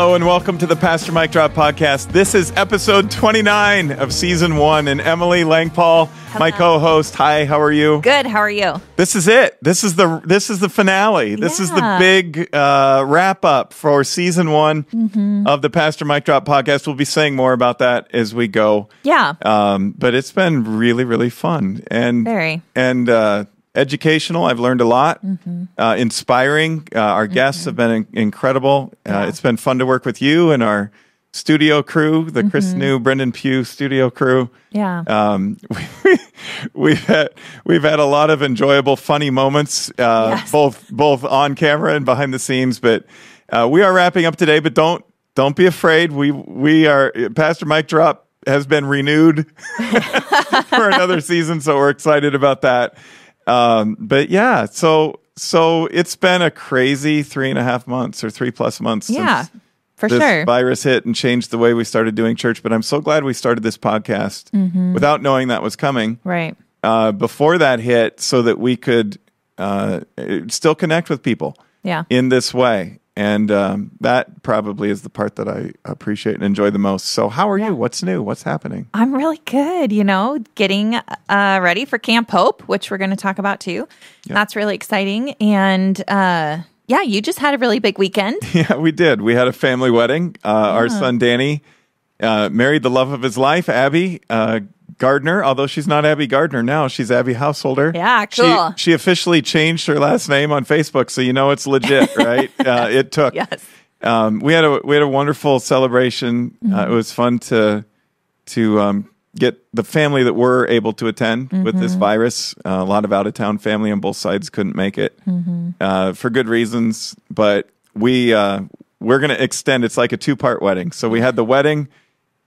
Hello and welcome to the Pastor Mike Drop podcast. This is episode 29 of season 1, and Emily Langpaul, hello, my co-host. Hi, how are you? Good. How are you? This is it. This is the finale. This is the big wrap up for season 1 of the Pastor Mike Drop podcast. We'll be saying more about that as we go. Yeah. But it's been really, really fun and educational. I've learned a lot, inspiring. Our guests have been incredible. It's been fun to work with you and our studio crew, the Chris New, Brendan Pugh studio crew. Yeah. We've had a lot of enjoyable, funny moments, both on camera and behind the scenes. But we are wrapping up today. But don't be afraid. We are Pastor Mike Drop has been renewed for another season, so we're excited about that. But yeah, so it's been a crazy 3.5 months or 3+ months. Yeah, since for this virus hit and changed the way we started doing church. But I'm so glad we started this podcast without knowing that was coming. Right. Before that hit, so that we could still connect with people. Yeah. In this way, and that probably is the part that I appreciate and enjoy the most. So, how are you? What's new? What's happening? I'm really good. You know, getting ready for Camp Hope, which we're going to talk about too. Yep. That's really exciting. And yeah, you just had a really big weekend. Yeah, we did. We had a family wedding. Our son Danny married the love of his life, Abby Gardner, although she's not Abby Gardner now. She's Abby Householder. Yeah, cool. She officially changed her last name on Facebook, so you know it's legit, right? It took. Yes. We had a wonderful celebration. It was fun to get the family that were able to attend with this virus. A lot of out-of-town family on both sides couldn't make it for good reasons, but we're going to extend. It's like a two-part wedding. So we had the wedding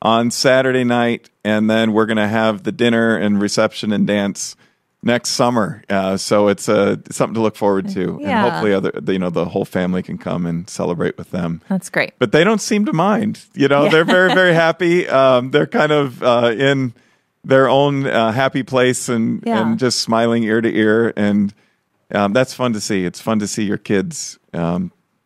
on Saturday night, and then we're going to have the dinner and reception and dance next summer. So it's something to look forward to, and hopefully the whole family can come and celebrate with them. That's great. But they don't seem to mind. You know, they're very, very happy. They're kind of in their own happy place and just smiling ear to ear, and that's fun to see. It's fun to see your kids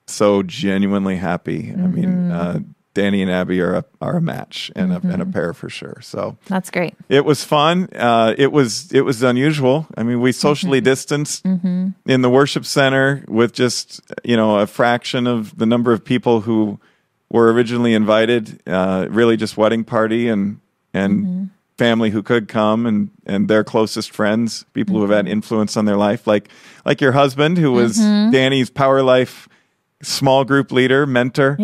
so genuinely happy. I mean, Danny and Abby are a match and a pair for sure. So that's great. It was fun. It was unusual. I mean, we socially distanced in the worship center with just a fraction of the number of people who were originally invited. Really, just wedding party and family who could come and their closest friends, people who have had influence on their life, like your husband, who was Danny's Power Life small group leader, mentor,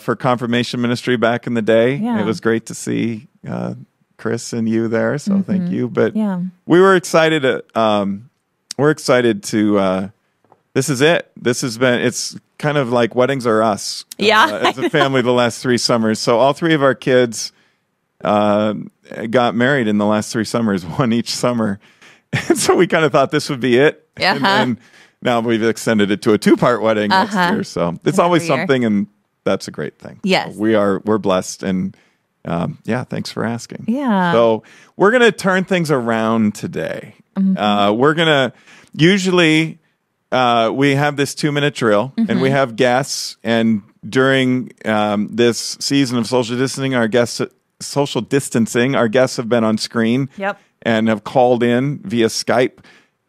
for confirmation ministry back in the day. Yeah. It was great to see Chris and you there, so thank you. But we were excited. We're excited to. This is it. This has been. It's kind of like Weddings Are Us. Yeah, as a family, the last 3 summers. So all 3 of our kids got married in the last 3 summers, one each summer, and so we kind of thought this would be it. Yeah. Now we've extended it to a 2-part wedding next year, so it's always something, and that's a great thing. Yes, so we're blessed, and thanks for asking. Yeah, so we're gonna turn things around today. We have this 2-minute drill, and we have guests, and during this season of social distancing, our guests have been on screen, and have called in via Skype,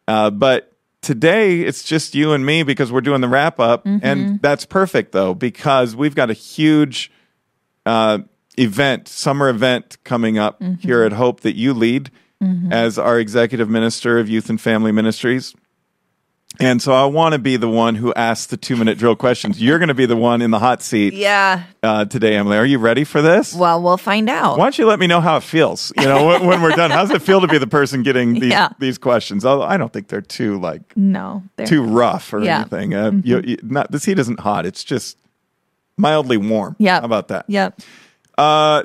but today, it's just you and me because we're doing the wrap-up, and that's perfect, though, because we've got a huge summer event coming up here at Hope that you lead as our Executive Minister of Youth and Family Ministries. And so I want to be the one who asks the 2-minute drill questions. You're going to be the one in the hot seat today, Emily. Are you ready for this? Well, we'll find out. Why don't you let me know how it feels, when we're done. How does it feel to be the person getting these questions? Although I don't think they're too, too rough or anything. This heat isn't hot. It's just mildly warm. Yeah. How about that? Yep.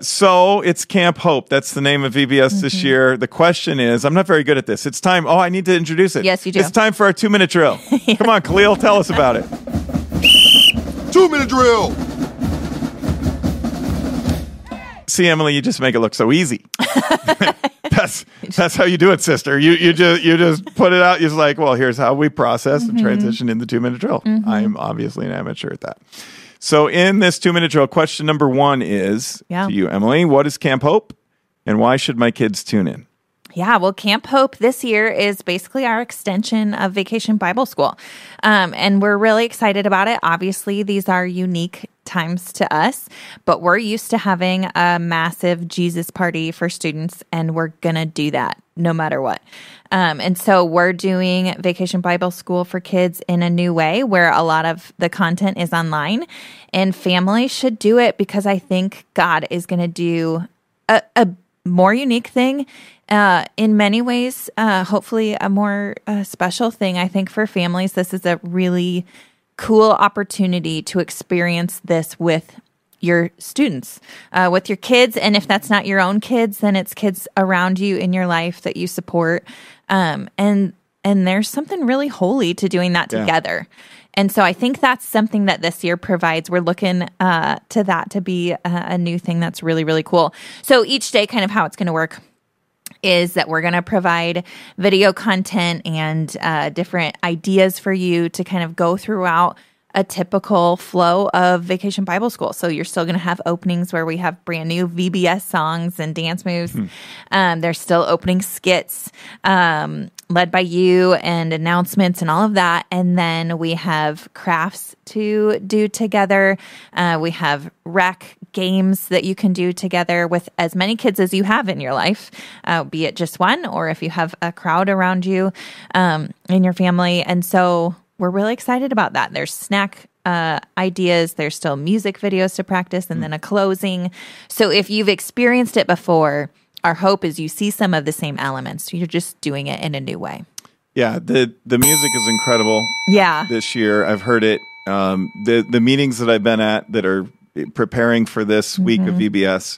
So it's Camp Hope. That's the name of VBS this year. The question is, I'm not very good at this. It's time. Oh, I need to introduce it. Yes, you do. It's time for our 2-minute drill. Come on, Khalil, tell us about it. 2-minute drill. See, Emily, you just make it look so easy. That's how you do it, sister. You just put it out. You're like, well, here's how we process and transition in the 2-minute drill. I'm obviously an amateur at that. So in this 2-minute drill, question number one is to you, Emily, what is Camp Hope and why should my kids tune in? Yeah, well, Camp Hope this year is basically our extension of Vacation Bible School, and we're really excited about it. Obviously, these are unique times to us, but we're used to having a massive Jesus party for students, and we're going to do that no matter what. And so we're doing Vacation Bible School for kids in a new way where a lot of the content is online, and families should do it because I think God is going to do a more unique thing, in many ways, hopefully a more special thing. I think for families, this is a really cool opportunity to experience this with your students, with your kids. And if that's not your own kids, then it's kids around you in your life that you support. And there's something really holy to doing that together. And so I think that's something that this year provides. We're looking to that to be a new thing that's really, really cool. So each day, kind of how it's going to work is that we're going to provide video content and different ideas for you to kind of go throughout a typical flow of Vacation Bible School. So you're still going to have openings where we have brand new VBS songs and dance moves. There's still opening skits led by you and announcements and all of that. And then we have crafts to do together. We have rec games that you can do together with as many kids as you have in your life, be it just one or if you have a crowd around you in your family. And so we're really excited about that. There's snack ideas. There's still music videos to practice and then a closing. So if you've experienced it before, our hope is you see some of the same elements. You're just doing it in a new way. Yeah, the music is incredible this year. I've heard it. The meetings that I've been at that are preparing for this week of VBS,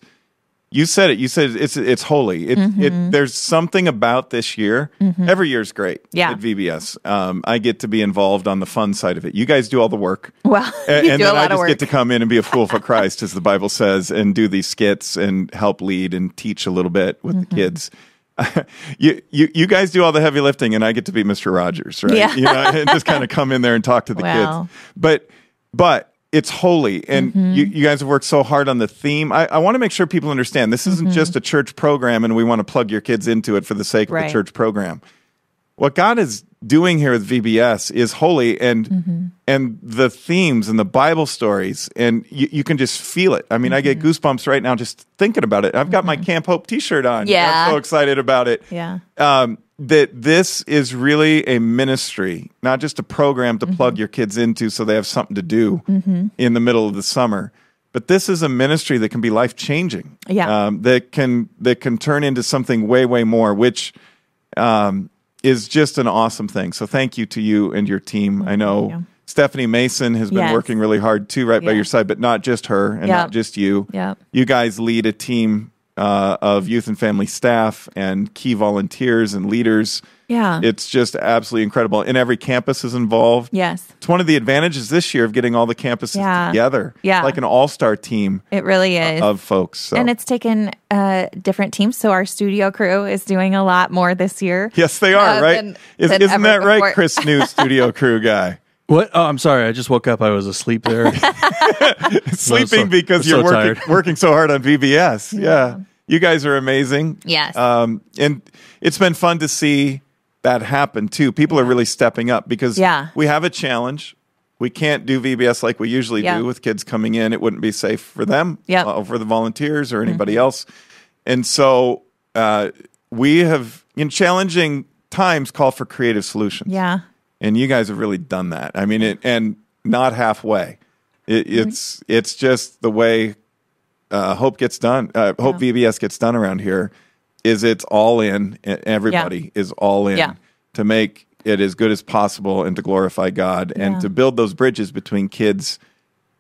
you said it. You said it's holy. There's something about this year. Every year's great at VBS. I get to be involved on the fun side of it. You guys do all the work. Well, and then I just get to come in and be a fool for Christ, as the Bible says, and do these skits and help lead and teach a little bit with the kids. You guys do all the heavy lifting, and I get to be Mr. Rogers, right? Yeah. You know, and just kind of come in there and talk to the kids. But it's holy, and you guys have worked so hard on the theme. I want to make sure people understand this isn't just a church program, and we want to plug your kids into it for the sake of the church program. What God is doing here with VBS is holy, and the themes and the Bible stories, and you can just feel it. I mean, I get goosebumps right now just thinking about it. I've got my Camp Hope T-shirt on. Yeah. I'm so excited about it. Yeah. That this is really a ministry, not just a program to plug your kids into so they have something to do in the middle of the summer. But this is a ministry that can be life-changing, that can turn into something way, way more, which is just an awesome thing. So thank you to you and your team. I know Stephanie Mason has been working really hard too, right by your side, but not just her and not just you. Yep. You guys lead a team of youth and family staff and key volunteers and leaders. Yeah. It's just absolutely incredible. And every campus is involved. Yes. It's one of the advantages this year of getting all the campuses together. Yeah. Like an all-star team. It really is. Of folks. So. And it's taken different teams. So our studio crew is doing a lot more this year. Yes, they are, right? Isn't that before. Right, Chris New, studio crew guy? What? Oh, I'm sorry. I just woke up. I was asleep there. Sleeping because you're working so hard on VBS. Yeah. You guys are amazing. Yes. And it's been fun to see that happen, too. People are really stepping up because we have a challenge. We can't do VBS like we usually do with kids coming in. It wouldn't be safe for them, for the volunteers or anybody else. And so we have, in challenging times, call for creative solutions. Yeah. And you guys have really done that. I mean, and not halfway. It's just the way Hope gets done. Hope VBS gets done around here. Is it's all in. Everybody is all in to make it as good as possible and to glorify God and to build those bridges between kids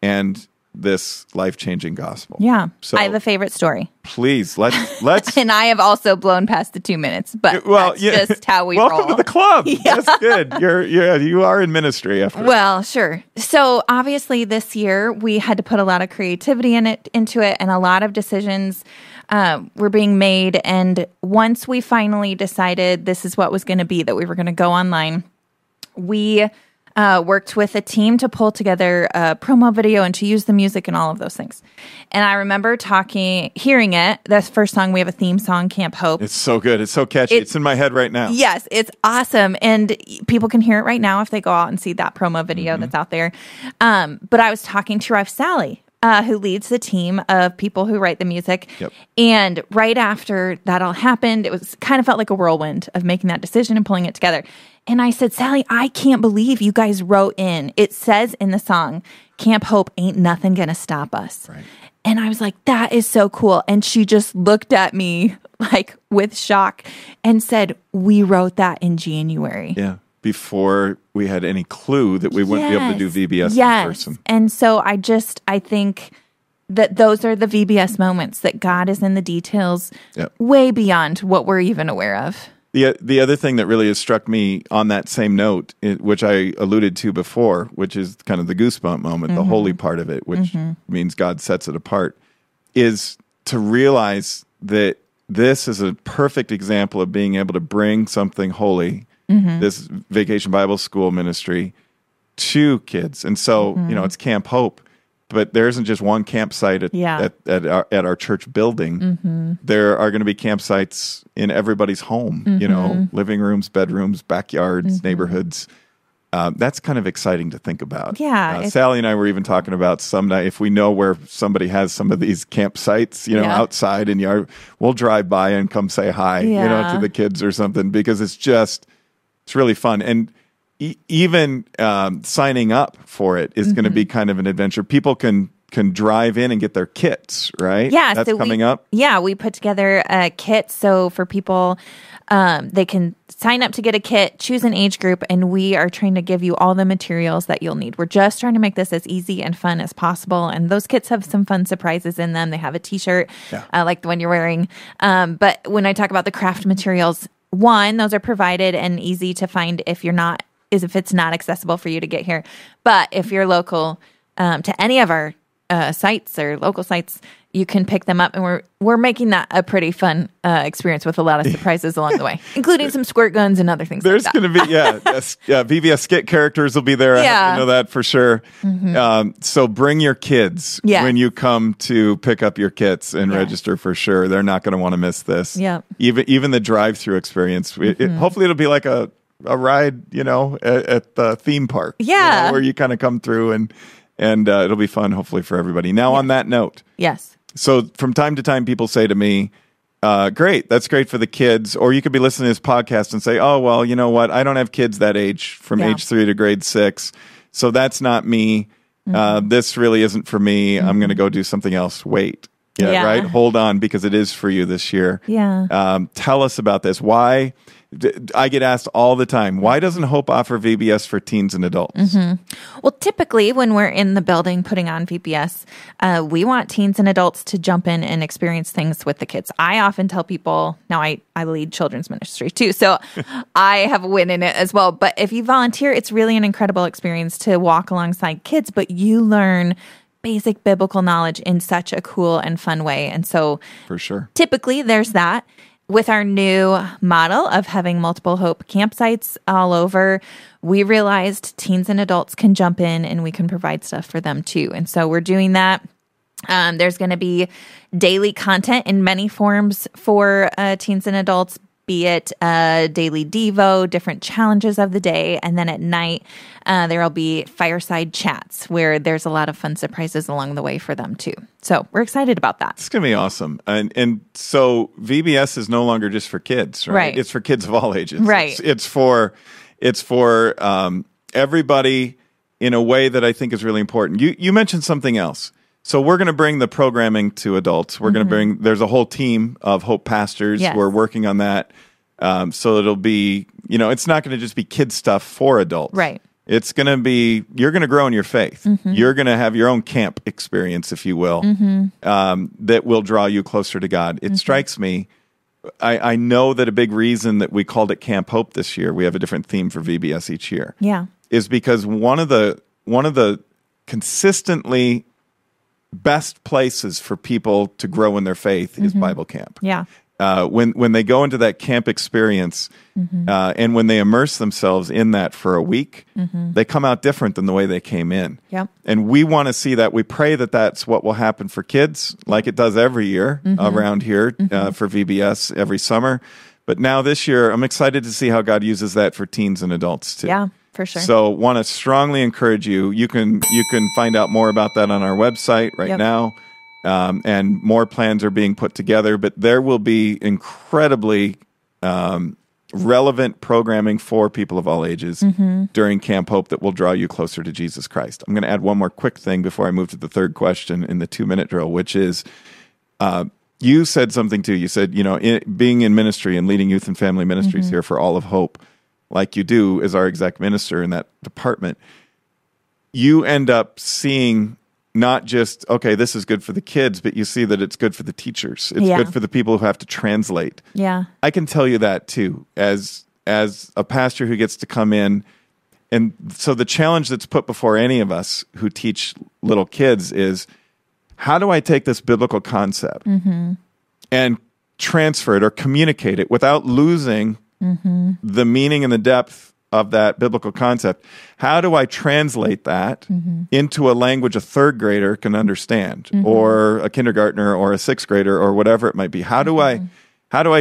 and this life-changing gospel. Yeah. So I have a favorite story. Please, let's and I have also blown past the 2 minutes, but that's just how we roll. Welcome to the club. Yeah. That's good. You are in ministry after. Well, sure. So obviously this year we had to put a lot of creativity into it and a lot of decisions were being made, and once we finally decided this is what was going to be, that we were going to go online, we worked with a team to pull together a promo video and to use the music and all of those things. And I remember hearing it. That's the first song. We have a theme song, Camp Hope. It's so good. It's so catchy. It's in my head right now. Yes, it's awesome. And people can hear it right now if they go out and see that promo video that's out there. But I was talking to Ref Sally, who leads the team of people who write the music. Yep. And right after that all happened, it was kind of felt like a whirlwind of making that decision and pulling it together. And I said, Sally, I can't believe you guys wrote in. It says in the song, Camp Hope ain't nothing gonna stop us. Right. And I was like, that is so cool. And she just looked at me like with shock and said, we wrote that in January. Yeah. Before we had any clue that we wouldn't be able to do VBS in person. And so I think that those are the VBS moments, that God is in the details way beyond what we're even aware of. The other thing that really has struck me on that same note, which I alluded to before, which is kind of the goosebump moment, the holy part of it, which means God sets it apart, is to realize that this is a perfect example of being able to bring something holy, this Vacation Bible School ministry, to kids. And so, you know, it's Camp Hope, but there isn't just one campsite at our church building. There are going to be campsites in everybody's home, you know, living rooms, bedrooms, backyards, neighborhoods. That's kind of exciting to think about. Yeah, Sally and I were even talking about someday, if we know where somebody has some of these campsites, you know, outside in yard, we'll drive by and come say hi, you know, to the kids or something, because it's just... It's really fun. And even signing up for it is going to be kind of an adventure. People can drive in and get their kits, right? Yeah. That's so coming up? Yeah, we put together a kit. So for people, they can sign up to get a kit, choose an age group, and we are trying to give you all the materials that you'll need. We're just trying to make this as easy and fun as possible. And those kits have some fun surprises in them. They have a T-shirt, like the one you're wearing. But when I talk about the craft materials, one, those are provided and easy to find if it's not accessible for you to get here. But if you're local to any of our sites or local sites, you can pick them up. And we're making that a pretty fun experience with a lot of surprises along the way, including some squirt guns and other things. There's like that. There's going to be, VBS skit characters will be there. I have to know that for sure. So bring your kids when you come to pick up your kits and register for sure. They're not going to want to miss this. Yeah. Even the drive-through experience. Hopefully it'll be like a ride, you know, at the theme park. Yeah. You know, where you kind of come through and it'll be fun, hopefully, for everybody. Now, on that note. Yes. So from time to time, people say to me, great, that's great for the kids. Or you could be listening to this podcast and say, oh, well, you know what? I don't have kids that age, from age 3 to grade 6. So that's not me. This really isn't for me. I'm going to go do something else. Wait. Yeah. Right? Hold on, because it is for you this year. Yeah. Tell us about this. Why? I get asked all the time, why doesn't Hope offer VBS for teens and adults? Well, typically when we're in the building putting on VBS, we want teens and adults to jump in and experience things with the kids. I often tell people, now I lead children's ministry too, so I have a win in it as well. But if you volunteer, it's really an incredible experience to walk alongside kids, but you learn basic biblical knowledge in such a cool and fun way. And so for sure, typically there's that. With our new model of having multiple Hope campsites all over, we realized teens and adults can jump in and we can provide stuff for them too. And so we're doing that. There's going to be daily content in many forms for teens and adults, be it daily Devo, different challenges of the day. And then at night, there will be fireside chats where there's a lot of fun surprises along the way for them too. So we're excited about that. It's going to be awesome. And so VBS is no longer just for kids, right? It's for kids of all ages. Right. It's for everybody in a way that I think is really important. You mentioned something else. So we're going to bring the programming to adults. We're going to bring, there's a whole team of Hope pastors. Yes. We're working on that. So it'll be, you know, it's not going to just be kid stuff for adults. Right. It's going to be, you're going to grow in your faith. You're going to have your own camp experience, if you will, that will draw you closer to God. It strikes me, I know that a big reason that we called it Camp Hope this year, we have a different theme for VBS each year. Yeah. Is because one of the consistently best places for people to grow in their faith is Bible camp. Yeah. when they go into that camp experience, mm-hmm. And when they immerse themselves in that for a week, mm-hmm. they come out different than the way they came in. Yep. And we want to see that. We pray that that's what will happen for kids, like it does every year mm-hmm. around here mm-hmm. For VBS every summer. But now this year, I'm excited to see how God uses that for teens and adults too. Yeah. For sure. So want to strongly encourage you. You can find out more about that on our website right yep. now. And more plans are being put together, but there will be incredibly relevant programming for people of all ages mm-hmm. during Camp Hope that will draw you closer to Jesus Christ. I'm going to add one more quick thing before I move to the third question in the 2-minute drill, which is you said something too. You said, being in ministry and leading youth and family ministries mm-hmm. here for all of Hope, like you do as our exec minister in that department, you end up seeing not just, okay, this is good for the kids, but you see that it's good for the teachers. It's yeah. good for the people who have to translate. Yeah, I can tell you that too, as a pastor who gets to come in. And so the challenge that's put before any of us who teach little kids is, how do I take this biblical concept mm-hmm. and transfer it or communicate it without losing mm-hmm. the meaning and the depth of that biblical concept? How do I translate that mm-hmm. into a language a third grader can understand, mm-hmm. or a kindergartner, or a sixth grader, or whatever it might be? How do I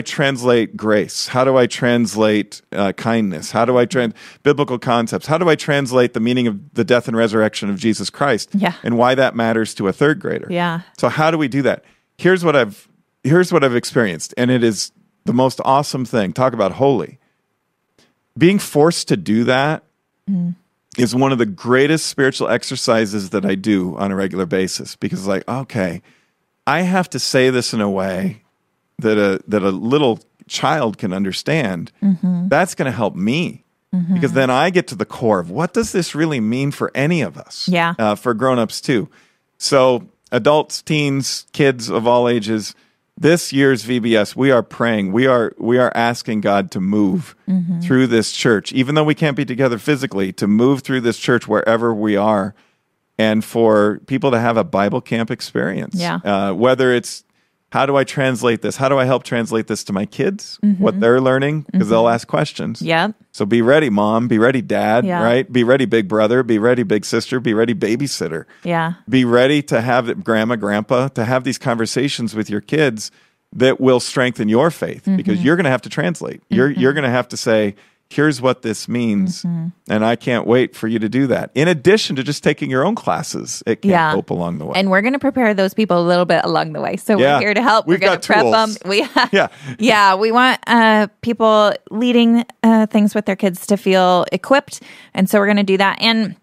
translate grace? How do I translate kindness? How do I translate biblical concepts? How do I translate the meaning of the death and resurrection of Jesus Christ yeah. and why that matters to a third grader? Yeah. So how do we do that? Here's what I've experienced, and it is the most awesome thing. Talk about holy. Being forced to do that mm. is one of the greatest spiritual exercises that I do on a regular basis, because like, okay, I have to say this in a way that a little child can understand. Mm-hmm. That's going to help me mm-hmm. because then I get to the core of what does this really mean for any of us? Yeah. For grown-ups too. So adults, teens, kids of all ages, this year's VBS, we are praying. We are asking God to move mm-hmm. through this church, even though we can't be together physically, to move through this church wherever we are, and for people to have a Bible camp experience. Yeah. Whether it's, how do I translate this? How do I help translate this to my kids, mm-hmm. what they're learning? Because mm-hmm. they'll ask questions. Yeah. So be ready, mom. Be ready, dad, yeah. right? Be ready, big brother. Be ready, big sister. Be ready, babysitter. Yeah. Be ready to have grandma, grandpa, to have these conversations with your kids that will strengthen your faith, mm-hmm. because you're going to have to translate. Mm-hmm. You're going to have to say, here's what this means, mm-hmm. and I can't wait for you to do that. In addition to just taking your own classes at Camp yeah. Hope along the way. And we're going to prepare those people a little bit along the way. So yeah. we're here to help. We're going to prep tools. Them. We want people leading things with their kids to feel equipped, and so we're going to do that. And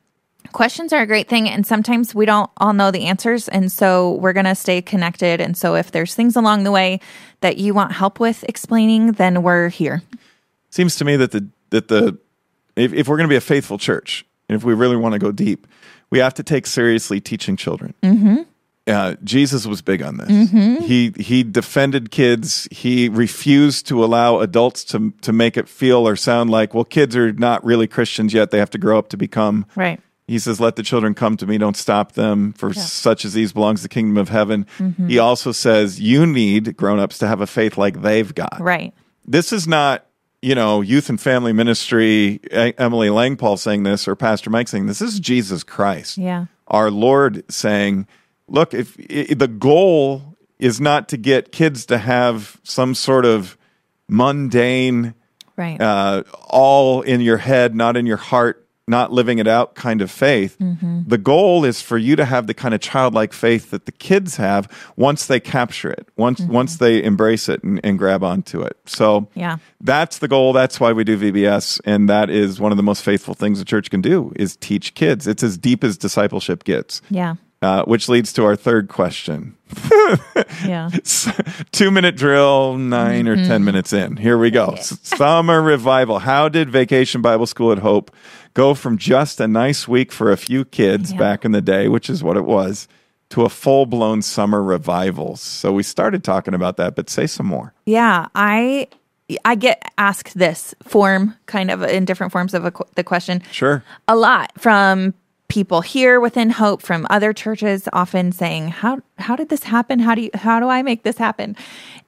questions are a great thing, and sometimes we don't all know the answers, and so we're going to stay connected. And so if there's things along the way that you want help with explaining, then we're here. Seems to me that if we're going to be a faithful church, and if we really want to go deep, we have to take seriously teaching children. Mm-hmm. Jesus was big on this. Mm-hmm. He defended kids. He refused to allow adults to make it feel or sound like, well, kids are not really Christians yet. They have to grow up to become. Right. He says, let the children come to me. Don't stop them. For yeah. such as these belongs the kingdom of heaven. Mm-hmm. He also says, you need grown-ups to have a faith like they've got. Right. This is not, youth and family ministry, Emily Langpaul saying this, or Pastor Mike saying this. This is Jesus Christ, yeah. our Lord, saying, look, if the goal is not to get kids to have some sort of mundane, right. All in your head, not in your heart, not living it out kind of faith. Mm-hmm. The goal is for you to have the kind of childlike faith that the kids have once they capture it, once they embrace it and grab onto it. So yeah. that's the goal. That's why we do VBS. And that is one of the most faithful things the church can do, is teach kids. It's as deep as discipleship gets. Yeah. Which leads to our third question. yeah. 2-minute drill, 9 mm-hmm. or 10 minutes in. Here we go. Summer revival. How did Vacation Bible School at Hope go from just a nice week for a few kids yeah. back in the day, which is what it was, to a full-blown summer revival? So we started talking about that, but say some more. Yeah, I get asked this form, kind of in different forms of the question. Sure. A lot from people here within Hope from other churches often saying, how did this happen? How do I make this happen?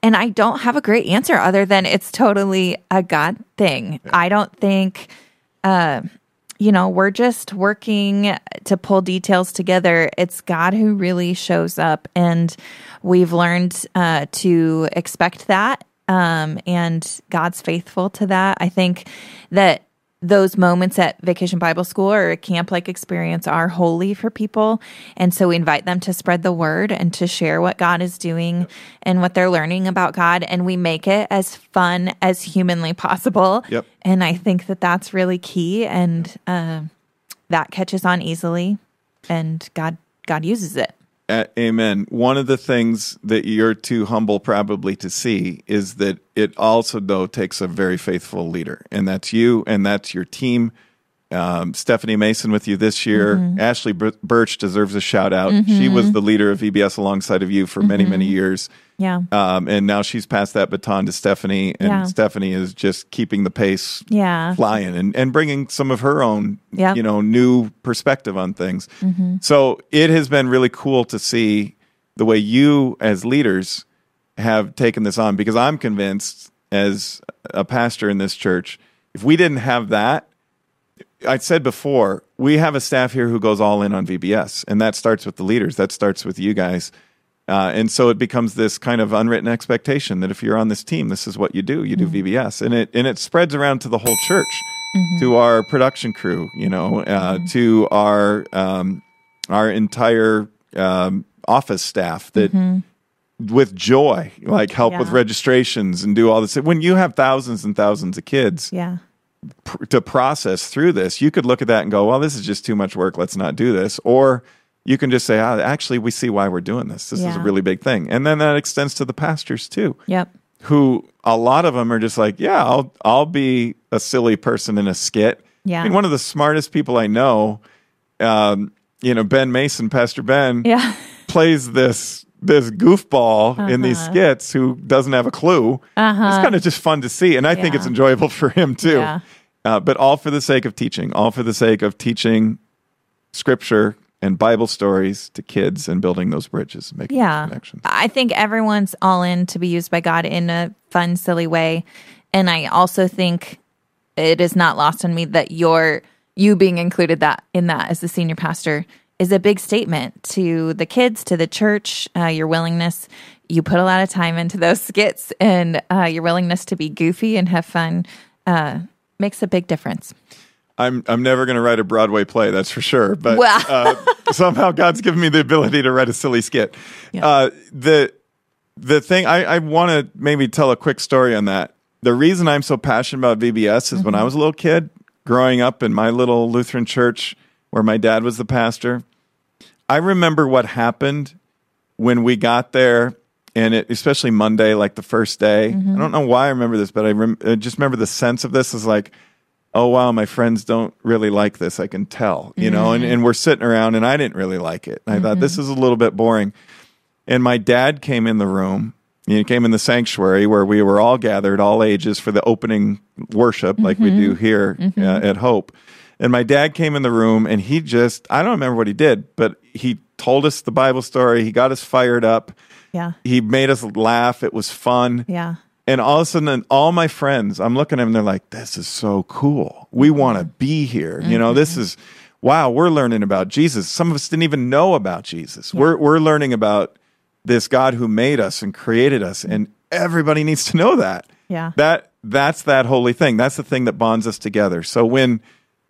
And I don't have a great answer other than it's totally a God thing. Yeah. I don't think, we're just working to pull details together. It's God who really shows up, and we've learned to expect that. And God's faithful to that. I think that those moments at Vacation Bible School or a camp-like experience are holy for people. And so we invite them to spread the word and to share what God is doing and what they're learning about God. And we make it as fun as humanly possible. Yep. And I think that that's really key. And that catches on easily. And God uses it. Amen. One of the things that you're too humble probably to see is that it also, though, takes a very faithful leader, and that's you, and that's your team. Stephanie Mason with you this year. Mm-hmm. Ashley Birch deserves a shout out. Mm-hmm. She was the leader of EBS alongside of you for many, many years. Yeah. And now she's passed that baton to Stephanie, and Stephanie is just keeping the pace flying and bringing some of her own, new perspective on things. Mm-hmm. So it has been really cool to see the way you as leaders have taken this on, because I'm convinced as a pastor in this church, if we didn't have that, I said before, we have a staff here who goes all in on VBS, and that starts with the leaders. That starts with you guys. And so it becomes this kind of unwritten expectation that if you're on this team, this is what you do. You do VBS. And it spreads around to the whole church, to our production crew, to our entire office staff that with joy, like help with registrations and do all this. When you have thousands and thousands of kids to process through this, you could look at that and go, well, this is just too much work. Let's not do this. Or you can just say, actually, we see why we're doing this. This is a really big thing. And then that extends to the pastors too, who a lot of them are just like, I'll be a silly person in a skit. Yeah. I mean, one of the smartest people I know, Ben Mason, Pastor Ben, plays this goofball in these skits who doesn't have a clue. It's kind of just fun to see. And I think it's enjoyable for him too. Yeah. But all for the sake of teaching, scripture and Bible stories to kids and building those bridges, making those connections. I think everyone's all in to be used by God in a fun, silly way. And I also think it is not lost on me that you being included in that as the senior pastor is a big statement to the kids, to the church, your willingness. You put a lot of time into those skits, and your willingness to be goofy and have fun makes a big difference. I'm never going to write a Broadway play, that's for sure, but somehow God's given me the ability to write a silly skit. Yeah. The thing, I want to maybe tell a quick story on that. The reason I'm so passionate about VBS is when I was a little kid, growing up in my little Lutheran church where my dad was the pastor, I remember what happened when we got there, and especially Monday, like the first day. Mm-hmm. I don't know why I remember this, but I just remember the sense of this is like, oh, wow, my friends don't really like this. I can tell, and we're sitting around, and I didn't really like it. And I thought, this is a little bit boring. And my dad came in the room. He came in the sanctuary where we were all gathered, all ages, for the opening worship like we do here at Hope. And my dad came in the room, and he just, I don't remember what he did, but he told us the Bible story. He got us fired up. Yeah. He made us laugh. It was fun. Yeah. And all of a sudden, all my friends, I'm looking at them, and they're like, this is so cool. We want to be here. Mm-hmm. This is, wow, we're learning about Jesus. Some of us didn't even know about Jesus. Yeah. We're learning about this God who made us and created us, and everybody needs to know that. Yeah. That's that holy thing. That's the thing that bonds us together. So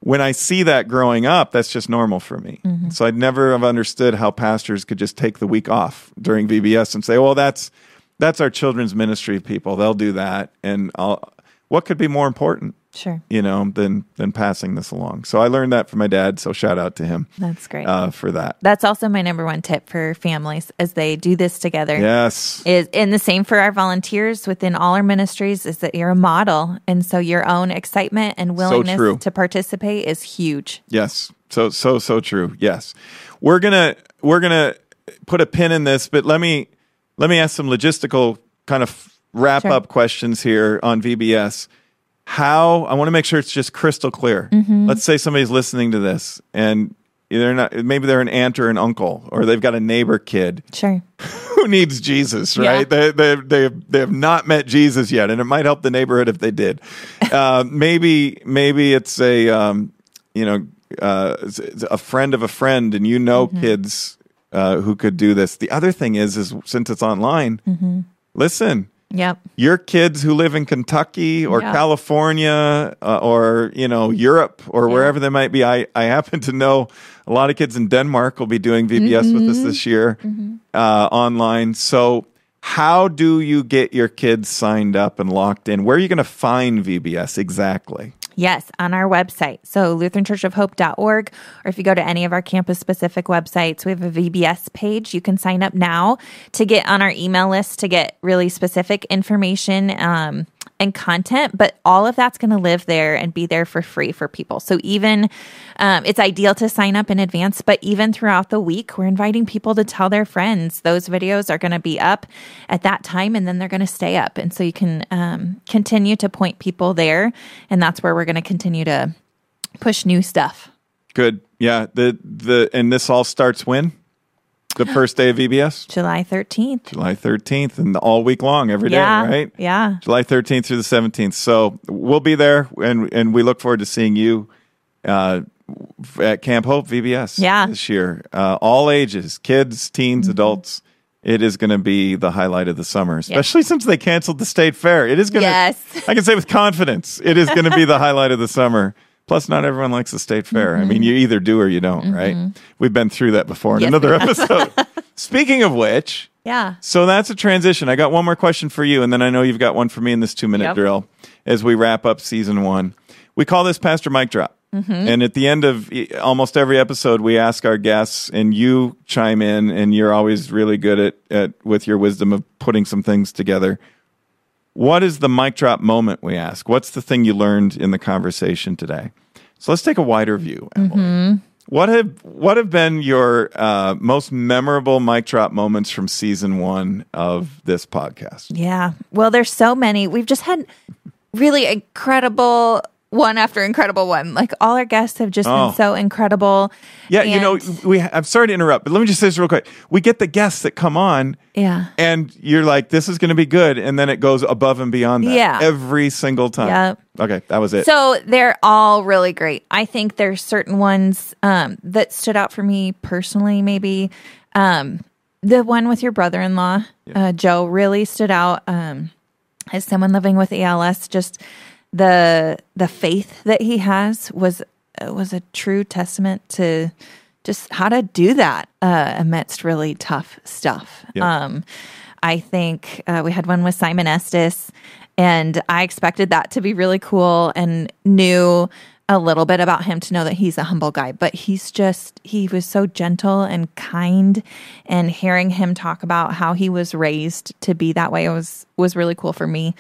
when I see that growing up, that's just normal for me. Mm-hmm. So I'd never have understood how pastors could just take the week off during VBS and say, well, that's our children's ministry people. They'll do that. And what could be more important, sure, than passing this along? So I learned that from my dad, so shout out to him. That's great. For that. That's also my number one tip for families as they do this together. Yes. And the same for our volunteers within all our ministries is that you're a model. And so your own excitement and willingness to participate is huge. Yes. So true. Yes. We're gonna put a pin in this, but let me ask some logistical kind of wrap-up questions here on VBS. I want to make sure it's just crystal clear. Mm-hmm. Let's say somebody's listening to this, and They're not. Maybe they're an aunt or an uncle, or they've got a neighbor kid. Sure. Who needs Jesus, right? Yeah. They have not met Jesus yet, and it might help the neighborhood if they did. Maybe it's a friend of a friend, and mm-hmm. kids who could do this. The other thing is since it's online, mm-hmm. listen. Yep. Your kids who live in Kentucky or California or, Europe or wherever they might be. I happen to know a lot of kids in Denmark will be doing VBS mm-hmm. with us this year mm-hmm. Online. So how do you get your kids signed up and locked in? Where are you going to find VBS exactly? Yes, on our website. So lutheranchurchofhope.org, or if you go to any of our campus-specific websites, we have a VBS page. You can sign up now to get on our email list to get really specific information and content, but all of that's going to live there and be there for free for people. So even it's ideal to sign up in advance, but even throughout the week, we're inviting people to tell their friends. Those videos are going to be up at that time, and then they're going to stay up. And so you can continue to point people there, and that's where we're going to continue to push new stuff. Good. Yeah. And this all starts when? The first day of VBS? July 13th. July 13th, and all week long, every day, right? Yeah. July 13th through the 17th. So we'll be there, and we look forward to seeing you at Camp Hope VBS this year. All ages, kids, teens, mm-hmm. adults. It is going to be the highlight of the summer, especially since they canceled the state fair. It is going to, I can say with confidence, it is going to be the highlight of the summer. Plus, not everyone likes the state fair. Mm-hmm. I mean, you either do or you don't, mm-hmm. right? We've been through that before in another episode. Speaking of which, so that's a transition. I got one more question for you, and then I know you've got one for me in this 2-minute drill as we wrap up season one. We call this Pastor Mike Drop. Mm-hmm. And at the end of almost every episode, we ask our guests, and you chime in, and you're always really good at with your wisdom of putting some things together. What is the mic drop moment, we ask? What's the thing you learned in the conversation today? So let's take a wider view, Emily. Mm-hmm. What have been your most memorable mic drop moments from season one of this podcast? Yeah. Well, there's so many. We've just had really incredible one after incredible one. Like, all our guests have just been so incredible. Yeah, I'm sorry to interrupt, but let me just say this real quick. We get the guests that come on, and you're like, this is going to be good, and then it goes above and beyond that every single time. Yep. Okay, that was it. So they're all really great. I think there's certain ones that stood out for me personally, maybe. The one with your brother-in-law, Joe, really stood out as someone living with ALS, just... The faith that he has was a true testament to just how to do that amidst really tough stuff. Yep. I think we had one with Simon Estes, and I expected that to be really cool and knew a little bit about him to know that he's a humble guy, but he was so gentle and kind, and hearing him talk about how he was raised to be that way was really cool for me.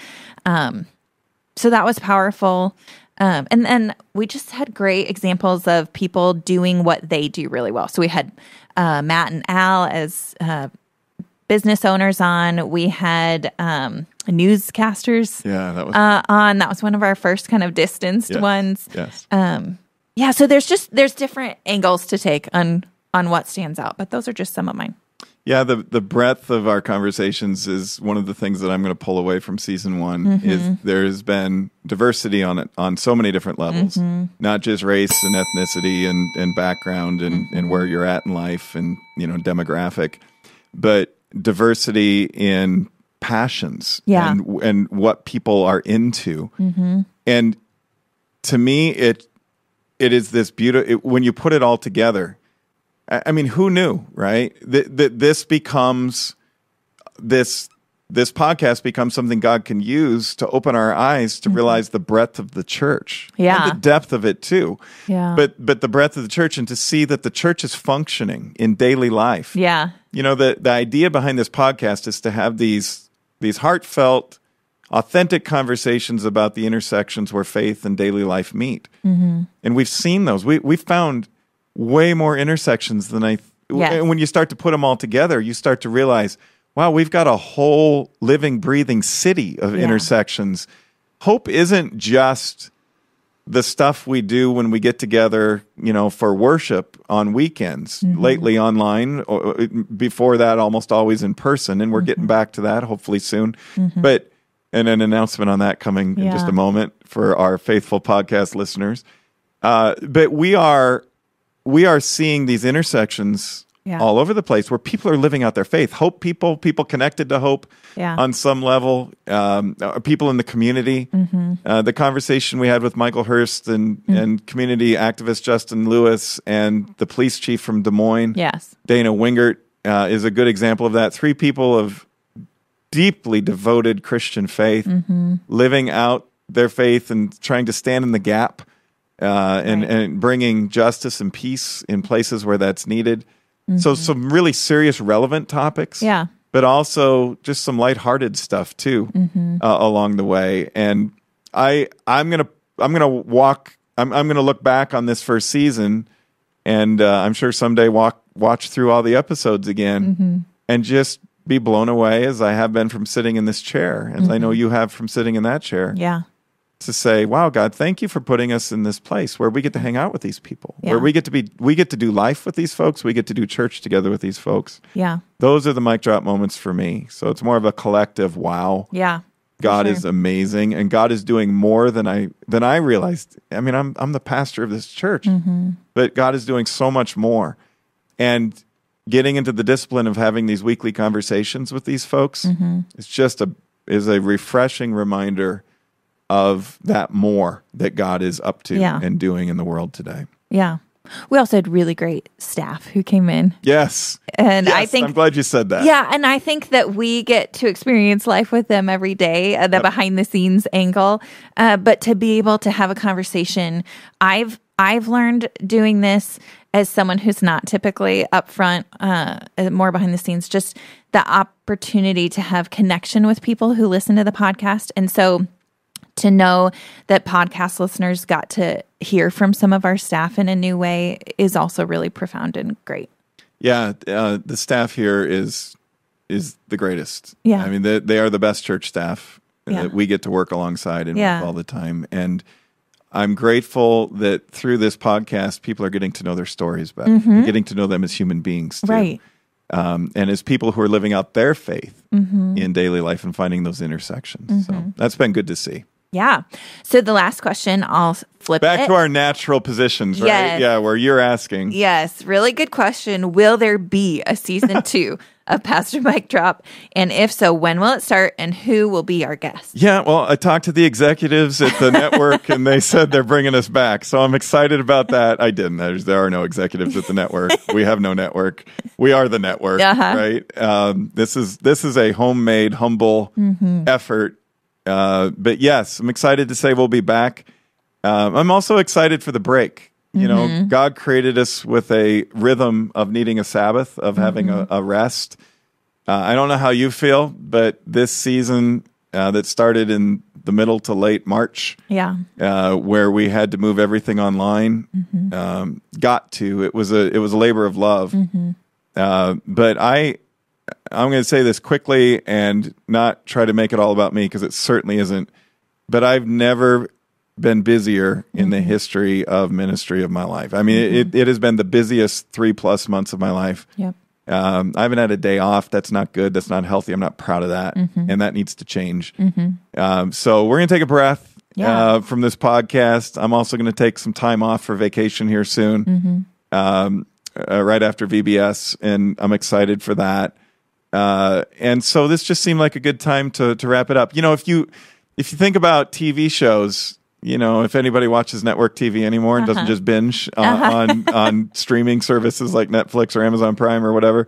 So that was powerful. And then we just had great examples of people doing what they do really well. So we had Matt and Al as business owners on. We had newscasters on. That was one of our first kind of distanced ones. Yes. So there's different angles to take on what stands out. But those are just some of mine. Yeah, the breadth of our conversations is one of the things that I'm going to pull away from season one, mm-hmm. is there's been diversity on so many different levels, mm-hmm. not just race and ethnicity and background and where you're at in life and, demographic, but diversity in passions and what people are into. Mm-hmm. And to me, it is this when you put it all together, I mean, who knew, right? This podcast becomes something God can use to open our eyes to mm-hmm. realize the breadth of the church. Yeah. And the depth of it, too. Yeah. But the breadth of the church, and to see that the church is functioning in daily life. Yeah. The idea behind this podcast is to have these heartfelt, authentic conversations about the intersections where faith and daily life meet. Mm-hmm. And we've seen those. We've found way more intersections than when you start to put them all together, you start to realize, wow, we've got a whole living, breathing city of intersections. Hope isn't just the stuff we do when we get together, you know, for worship on weekends, mm-hmm. lately online, or before that almost always in person, and we're mm-hmm. getting back to that hopefully soon. Mm-hmm. But, and an announcement on that coming in just a moment for our faithful podcast listeners. But we are seeing these intersections all over the place where people are living out their faith. Hope people connected to hope on some level, people in the community. Mm-hmm. The conversation we had with Michael Hurst and community activist Justin Lewis and the police chief from Des Moines, Dana Wingert, is a good example of that. Three people of deeply devoted Christian faith, mm-hmm. living out their faith and trying to stand in the gap and bringing justice and peace in places where that's needed. So some really serious, relevant topics, but also just some lighthearted stuff too along the way. And I'm gonna look back on this first season, and I'm sure someday watch through all the episodes again and just be blown away as I have been from sitting in this chair, as I know you have from sitting in that chair. Yeah. To say, wow, God, thank you for putting us in this place where we get to hang out with these people, where we get to do life with these folks, we get to do church together with these folks. Yeah, those are the mic drop moments for me. So it's more of a collective wow. Yeah, God is amazing, and God is doing more than I realized. I mean, I'm the pastor of this church, but God is doing so much more. And getting into the discipline of having these weekly conversations with these folks is just a refreshing reminder of that more that God is up to and doing in the world today. Yeah. We also had really great staff who came in. Yes. And yes, I think I'm glad you said that. Yeah, and I think that we get to experience life with them every day, the behind the scenes angle, but to be able to have a conversation, I've learned doing this as someone who's not typically upfront, more behind the scenes, just the opportunity to have connection with people who listen to the podcast. And so to know that podcast listeners got to hear from some of our staff in a new way is also really profound and great. Yeah, the staff here is the greatest. Yeah, I mean, they are the best church staff that we get to work alongside and with all the time. And I'm grateful that through this podcast, people are getting to know their stories better, getting to know them as human beings, too. Right. And as people who are living out their faith in daily life and finding those intersections. So that's been good to see. Yeah. So the last question, I'll flip back to our natural positions, right? Yes. Yeah, where you're asking. Yes. Really good question. Will there be a season 2 of Pastor Mike Drop? And if so, when will it start and who will be our guest? Yeah, well, I talked to the executives at the network and they said they're bringing us back. So I'm excited about that. I didn't. There are no executives at the network. We have no network. We are the network, right? This is a homemade, humble effort. But yes, I'm excited to say we'll be back. I'm also excited for the break. You know, God created us with a rhythm of needing a Sabbath, of having a rest. I don't know how you feel, but this season that started in the middle to late March, where we had to move everything online, it was a labor of love. But I'm going to say this quickly and not try to make it all about me, because it certainly isn't. But I've never been busier in the history of ministry of my life. I mean, it has been the busiest 3+ months of my life. Yep. I haven't had a day off. That's not good. That's not healthy. I'm not proud of that. And that needs to change. So we're going to take a breath from this podcast. I'm also going to take some time off for vacation here soon, right after VBS. And I'm excited for that. And so this just seemed like a good time to wrap it up. You know, if you think about TV shows, you know, if anybody watches network TV anymore and doesn't just binge on streaming services like Netflix or Amazon Prime or whatever,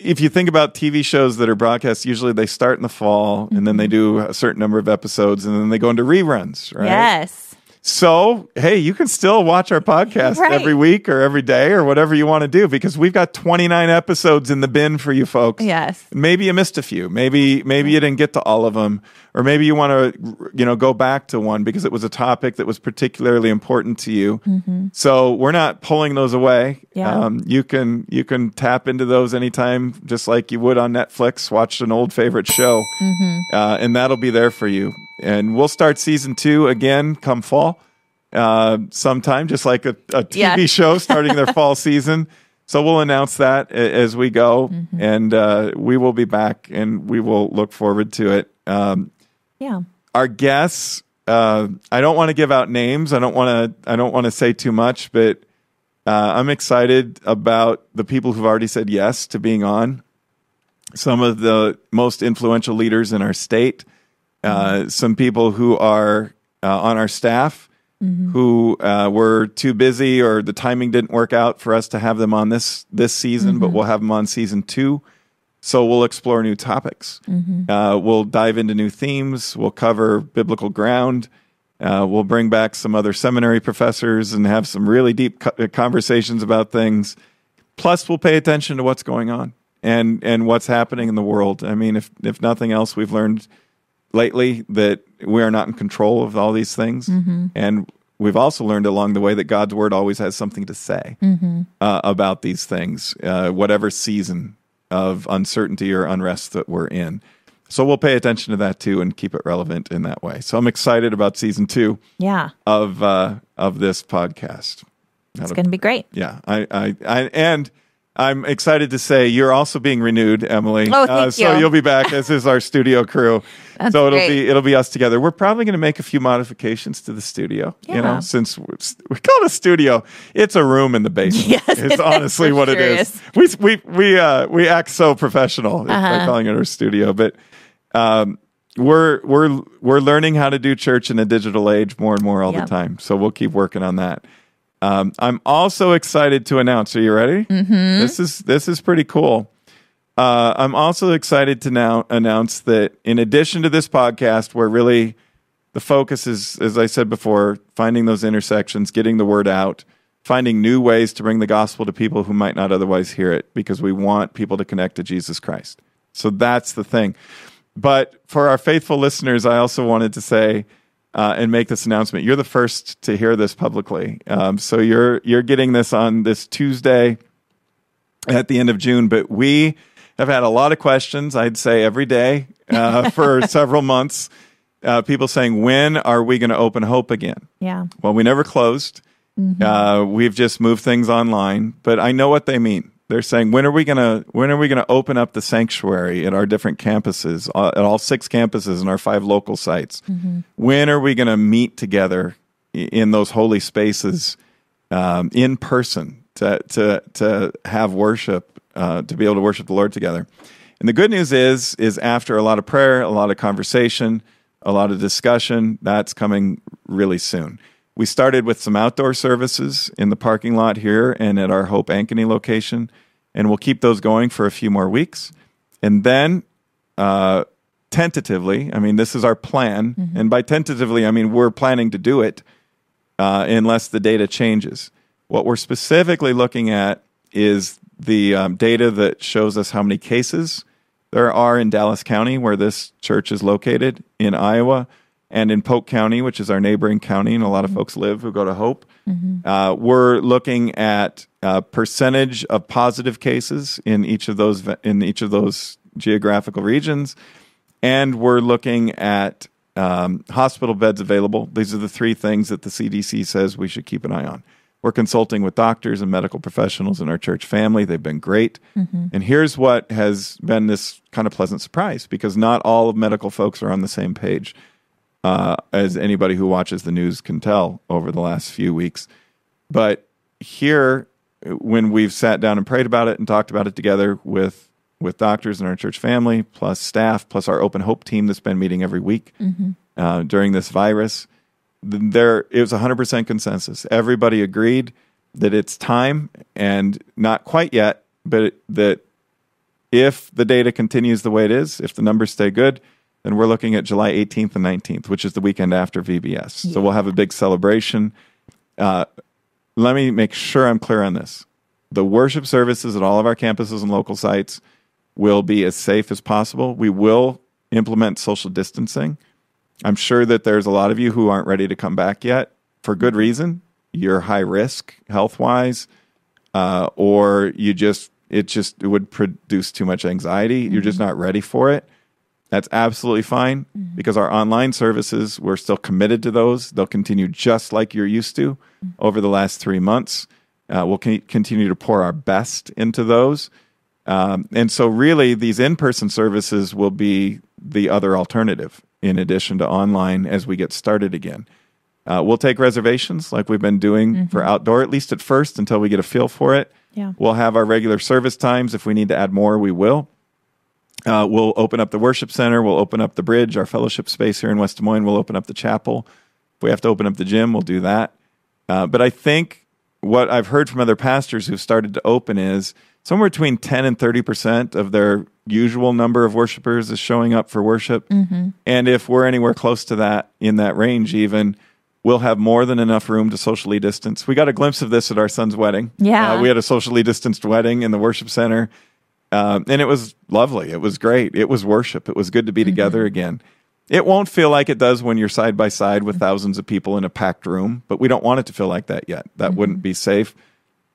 if you think about TV shows that are broadcast, usually they start in the fall and then they do a certain number of episodes and then they go into reruns, right? Yes. So, hey, you can still watch our podcast every week or every day or whatever you want to do, because we've got 29 episodes in the bin for you folks. Yes. Maybe you missed a few. Maybe you didn't get to all of them, or maybe you want to, you know, go back to one because it was a topic that was particularly important to you. So we're not pulling those away. Yeah. You can tap into those anytime, just like you would on Netflix, watch an old favorite show, and that'll be there for you. And we'll start season 2 again come fall. sometime, just like a TV show starting their fall season. So we'll announce that as we go, mm-hmm. and we will be back, and we will look forward to it. Our guests, I don't want to give out names. I don't want to say too much, but I'm excited about the people who've already said yes to being on. Some of the most influential leaders in our state, mm-hmm. some people who are on our staff, mm-hmm. who were too busy or the timing didn't work out for us to have them on this season, mm-hmm. but we'll have them on season 2. So we'll explore new topics. Mm-hmm. We'll dive into new themes. We'll cover biblical ground. We'll bring back some other seminary professors and have some really deep conversations about things. Plus, we'll pay attention to what's going on and what's happening in the world. I mean, if nothing else, we've learned lately that we are not in control of all these things. Mm-hmm. And we've also learned along the way that God's word always has something to say mm-hmm. About these things, whatever season of uncertainty or unrest that we're in. So we'll pay attention to that too and keep it relevant in that way. So I'm excited about season 2 of this podcast. It's going to be great. Yeah. And I'm excited to say you're also being renewed, Emily. Oh, thank you. So you'll be back, as is our studio crew. So it'll be us together. We're probably going to make a few modifications to the studio, since we call it a studio. It's a room in the basement. Yes, it's honestly what it is. We act so professional by calling it our studio, but we're learning how to do church in a digital age more and more all the time. So we'll keep working on that. I'm also excited to announce, are you ready? Mm-hmm. This is pretty cool. I'm also excited to now announce that in addition to this podcast, where really the focus is, as I said before, finding those intersections, getting the word out, finding new ways to bring the gospel to people who might not otherwise hear it, because we want people to connect to Jesus Christ. So that's the thing. But for our faithful listeners, I also wanted to say, and make this announcement. You're the first to hear this publicly. So you're getting this on this Tuesday at the end of June. But we have had a lot of questions, I'd say every day for several months, people saying, when are we going to open Hope again? Yeah. Well, we never closed. Mm-hmm. We've just moved things online. But I know what they mean. They're saying, when are we going to open up the sanctuary at our different campuses, at all 6 campuses and our 5 local sites? Mm-hmm. When are we going to meet together in those holy spaces in person to have worship, to be able to worship the Lord together? And the good news is after a lot of prayer, a lot of conversation, a lot of discussion, that's coming really soon. We started with some outdoor services in the parking lot here and at our Hope Ankeny location, and we'll keep those going for a few more weeks. And then, tentatively, I mean, this is our plan, mm-hmm. and by tentatively, I mean we're planning to do it unless the data changes. What we're specifically looking at is the data that shows us how many cases there are in Dallas County, where this church is located, in Iowa, and in Polk County, which is our neighboring county, and a lot of mm-hmm. folks live who go to Hope. Mm-hmm. We're looking at a percentage of positive cases in each of those geographical regions, and we're looking at hospital beds available. These are the 3 things that the CDC says we should keep an eye on. We're consulting with doctors and medical professionals in our church family. They've been great. Mm-hmm. And here's what has been this kind of pleasant surprise, because not all of medical folks are on the same page. As anybody who watches the news can tell over the last few weeks. But here, when we've sat down and prayed about it and talked about it together with doctors in our church family, plus staff, plus our Open Hope team that's been meeting every week mm-hmm. During this virus, it was 100% consensus. Everybody agreed that it's time, and not quite yet, but that if the data continues the way it is, if the numbers stay good, and we're looking at July 18th and 19th, which is the weekend after VBS. Yeah. So we'll have a big celebration. Let me make sure I'm clear on this. The worship services at all of our campuses and local sites will be as safe as possible. We will implement social distancing. I'm sure that there's a lot of you who aren't ready to come back yet for good reason. You're high risk health-wise, or it would produce too much anxiety. Mm-hmm. You're just not ready for it. That's absolutely fine, mm-hmm. because our online services, we're still committed to those. They'll continue just like you're used to mm-hmm. over the last 3 months. We'll continue to pour our best into those. And so really, these in-person services will be the other alternative in addition to online as we get started again. We'll take reservations like we've been doing mm-hmm. for outdoor, at least at first, until we get a feel for it. Yeah. We'll have our regular service times. If we need to add more, we will. We'll open up the worship center. We'll open up the bridge, our fellowship space here in West Des Moines. We'll open up the chapel. If we have to open up the gym, we'll do that. But I think what I've heard from other pastors who've started to open is somewhere between 10 and 30% of their usual number of worshipers is showing up for worship. Mm-hmm. And if we're anywhere close to that, in that range even, we'll have more than enough room to socially distance. We got a glimpse of this at our son's wedding. Yeah. We had a socially distanced wedding in the worship center. And it was lovely. It was great. It was worship. It was good to be mm-hmm. together again. It won't feel like it does when you're side by side with mm-hmm. thousands of people in a packed room, but we don't want it to feel like that yet. That mm-hmm. wouldn't be safe.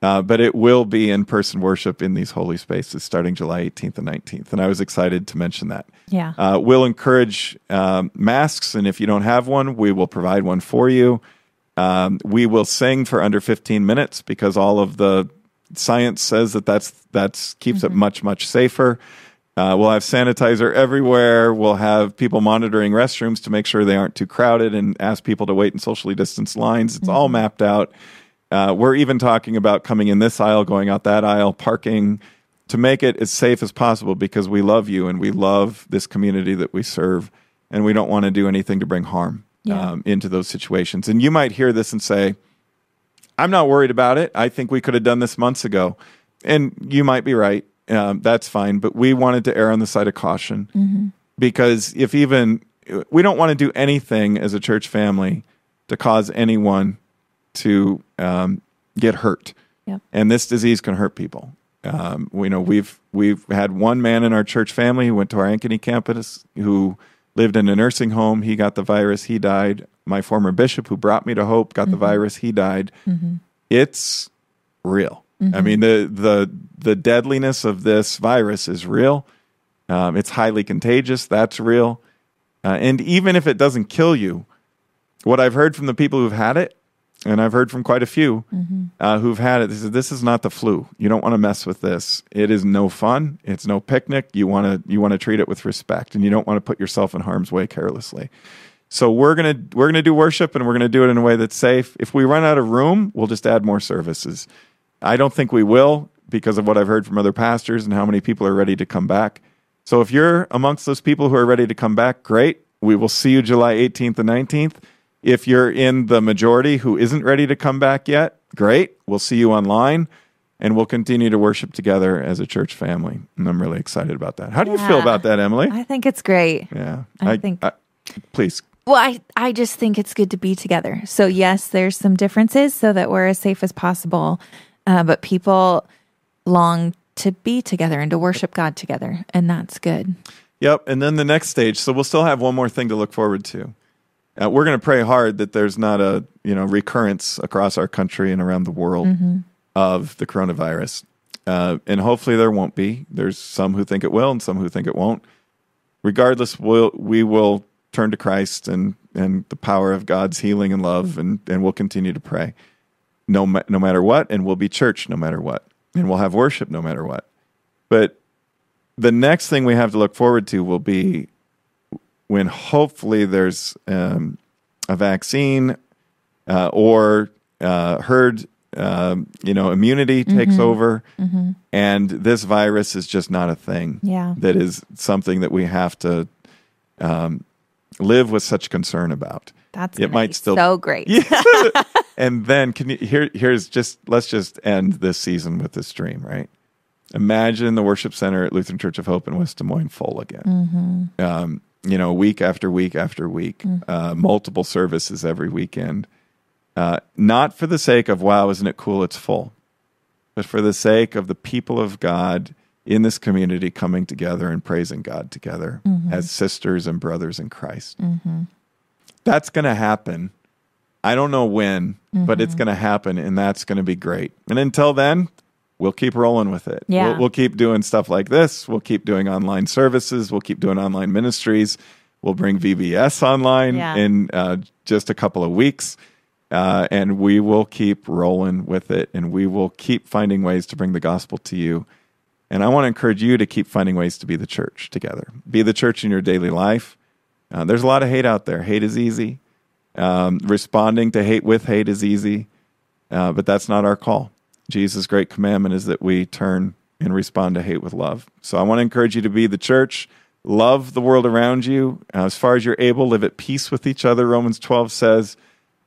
But it will be in-person worship in these holy spaces starting July 18th and 19th. And I was excited to mention that. Yeah. We'll encourage masks, and if you don't have one, we will provide one for you. We will sing for under 15 minutes because all of the science says that that's keeps mm-hmm. it much, much safer. We'll have sanitizer everywhere. We'll have people monitoring restrooms to make sure they aren't too crowded and ask people to wait in socially distanced lines. It's mm-hmm. all mapped out. We're even talking about coming in this aisle, going out that aisle, parking, to make it as safe as possible because we love you and we love this community that we serve, and we don't want to do anything to bring harm into those situations. And you might hear this and say, I'm not worried about it. I think we could have done this months ago. And you might be right. That's fine. But we wanted to err on the side of caution mm-hmm. because we don't want to do anything as a church family to cause anyone to get hurt. Yep. And this disease can hurt people. We've had one man in our church family who went to our Ankeny campus who lived in a nursing home. He got the virus. He died. My former bishop who brought me to Hope got mm-hmm. the virus. He died. Mm-hmm. It's real. Mm-hmm. I mean, the deadliness of this virus is real. It's highly contagious. That's real. And even if it doesn't kill you, what I've heard from the people who've had it, and I've heard from quite a few mm-hmm. Who've had it. They said, this is not the flu. You don't want to mess with this. It is no fun. It's no picnic. You want to treat it with respect, and you don't want to put yourself in harm's way carelessly. So we're gonna do worship, and we're gonna do it in a way that's safe. If we run out of room, we'll just add more services. I don't think we will because of what I've heard from other pastors and how many people are ready to come back. So if you're amongst those people who are ready to come back, great. We will see you July 18th and 19th. If you're in the majority who isn't ready to come back yet, great. We'll see you online, and we'll continue to worship together as a church family. And I'm really excited about that. How do you feel about that, Emily? I think it's great. Yeah. I think. Please. Well, I just think it's good to be together. So yes, there's some differences so that we're as safe as possible, but people long to be together and to worship God together, and that's good. Yep. And then the next stage. So we'll still have one more thing to look forward to. We're going to pray hard that there's not a recurrence across our country and around the world mm-hmm. of the coronavirus. And hopefully there won't be. There's some who think it will and some who think it won't. Regardless, we will turn to Christ and the power of God's healing and love, and we'll continue to pray no matter what, and we'll be church no matter what, and we'll have worship no matter what. But the next thing we have to look forward to will be when hopefully there's a vaccine or herd immunity takes mm-hmm. over, mm-hmm. and this virus is just not a thing. Yeah. That is something that we have to live with such concern about. That's it might still so great. Yeah. And then let's just end this season with this dream, right? Imagine the worship center at Lutheran Church of Hope in West Des Moines full again. Mm-hmm. Week after week after week, mm-hmm. Multiple services every weekend. Not for the sake of, wow, isn't it cool, it's full, but for the sake of the people of God in this community coming together and praising God together mm-hmm. as sisters and brothers in Christ. Mm-hmm. That's going to happen. I don't know when, mm-hmm. but it's going to happen, and that's going to be great. And until then, we'll keep rolling with it. Yeah. We'll keep doing stuff like this. We'll keep doing online services. We'll keep doing online ministries. We'll bring VBS online in just a couple of weeks. And we will keep rolling with it, and we will keep finding ways to bring the gospel to you. And I want to encourage you to keep finding ways to be the church together. Be the church in your daily life. There's a lot of hate out there. Hate is easy. Responding to hate with hate is easy, but that's not our call. Jesus' great commandment is that we turn and respond to hate with love. So I want to encourage you to be the church. Love the world around you. As far as you're able, live at peace with each other, Romans 12 says.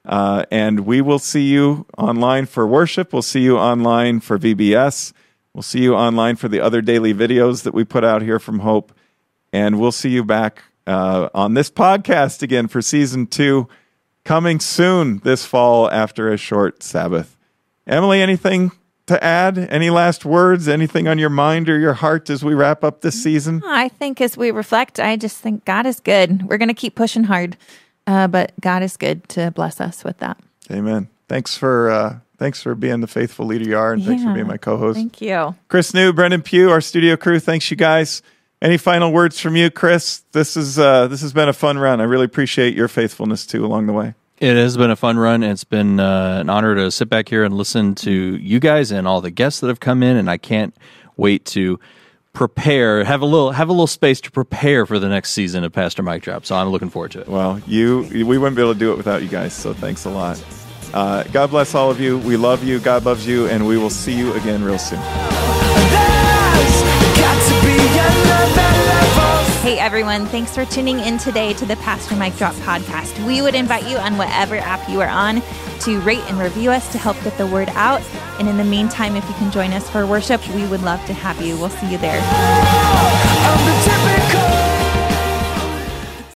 And we will see you online for worship. We'll see you online for VBS. We'll see you online for the other daily videos that we put out here from Hope. And we'll see you back on this podcast again for season 2, coming soon this fall after a short Sabbath. Emily, anything to add? Any last words? Anything on your mind or your heart as we wrap up this season? I think as we reflect, I just think God is good. We're going to keep pushing hard. But God is good to bless us with that. Amen. Thanks for being the faithful leader you are, and thanks for being my co-host. Thank you. Chris New, Brendan Pugh, our studio crew, thanks you guys. Any final words from you, Chris? This has been a fun run. I really appreciate your faithfulness, too, along the way. It has been a fun run. It's been an honor to sit back here and listen to you guys and all the guests that have come in, and I can't wait to prepare, have a little space to prepare for the next season of Pastor Mike Drop. So I'm looking forward to it. Well, we wouldn't be able to do it without you guys, so thanks a lot. God bless all of you. We love you. God loves you, and we will see you again real soon. Hey everyone, thanks for tuning in today to the Pastor Mike Drop podcast. We would invite you on whatever app you are on to rate and review us to help get the word out. And in the meantime, if you can join us for worship, we would love to have you. We'll see you there.